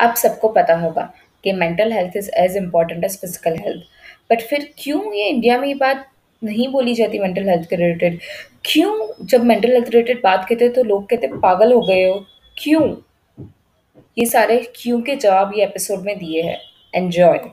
आप सबको पता होगा कि mental health is as important as physical health, but फिर क्यों ये इंडिया में ये बात नहीं बोली जाती मेंटल हेल्थ के रिलेटेड? क्यों जब मेंटल हेल्थ रिलेटेड बात कहते हैं तो लोग कहते हैं पागल हो गए हो? क्यों? ये सारे क्यों के जवाब ये एपिसोड में दिए हैं। एंजॉय।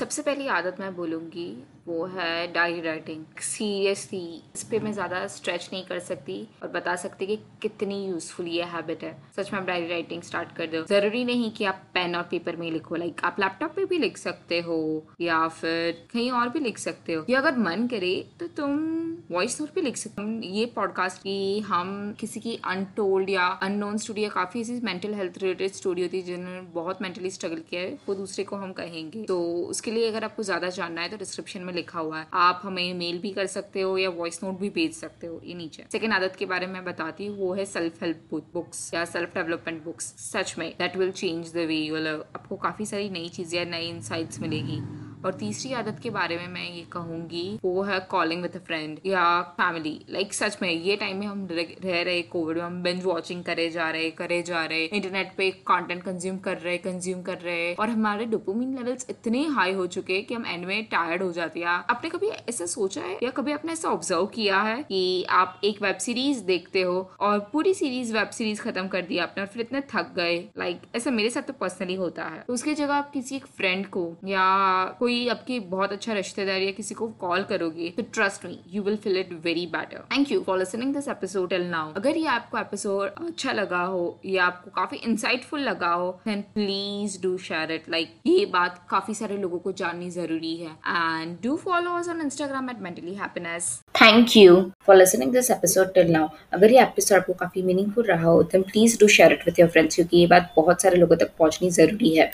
सबसे पहली आदत मैं बोलूँगी वो है डायरी राइटिंग। सीरियसली इस पे मैं ज़्यादा स्ट्रेच नहीं कर सकती और बता सकती कि कितनी यूज़फुल ये हैबिट है। सच में आप डायरी राइटिंग स्टार्ट कर दो। ज़रूरी नहीं कि आप पेन और पेपर में ही लिखो, लाइक आप लैपटॉप पे भी लिख सकते हो या फिर कहीं और भी लिख सकते हो, या अगर मन करे तो तुम वॉइस नोट पे लिख सकते हो। ये पॉडकास्ट की हम किसी की अनटोल्ड या अननोन स्टोरी या काफ़ी ऐसी मेंटल हेल्थ रिलेटेड स्टोरी होती है जिन्होंने बहुत मेंटली स्ट्रगल किया है, वो दूसरे को हम कहेंगे। तो उसके लिए अगर आपको ज़्यादा जानना है तो डिस्क्रिप्शन में लिखा हुआ है, आप हमें मेल भी कर सकते हो या वॉइस नोट भी भेज सकते हो। ये नीचे सेकंड आदत के बारे में बताती हूँ, वो है सेल्फ हेल्प बुक्स या सेल्फ डेवलपमेंट बुक्स। सच में that will change the way you live. आपको काफ़ी सारी नई चीज़ें, नई इंसाइट्स मिलेगी। और तीसरी आदत के बारे में मैं ये कहूँगी वो है कॉलिंग विद अ फ्रेंड या फैमिली। लाइक सच में ये टाइम में हम रह रहे कोविड में, हम बिंज वॉचिंग करे जा रहे, इंटरनेट पे कंटेंट कंज्यूम कर रहे और हमारे डोपामिन लेवल्स इतने हाई हो चुके हैं कि हम एंड में टायर्ड हो जाते हैं। आपने कभी ऐसा सोचा है या कभी आपने ऐसा ऑब्जर्व किया है कि आप एक वेब सीरीज देखते हो और पूरी वेब सीरीज खत्म कर दी आपने और फिर इतने थक गए? लाइक ऐसा मेरे साथ तो पर्सनली होता है। तो उसकी जगह आप किसी एक फ्रेंड को या कोई आपकी बहुत अच्छा रिश्तेदार या किसी को कॉल करोगे तो trust me, you will feel it very better. Thank you for listening this episode till now. अगर ये आपको एपिसोड अच्छा लगा हो या आपको काफी इंसाइटफुल लगा हो then please do share it. Like ये बात काफी सारे लोगों को जाननी जरूरी है। And do follow us on Instagram at mentally happiness. Thank you for listening this episode till now. अगर ये एपिसोड आपको काफी मीनिंगफुल रहा हो then please do share it with your friends, क्योंकि ये बात बहुत सारे लोगों तक पहुंचनी जरूरी है।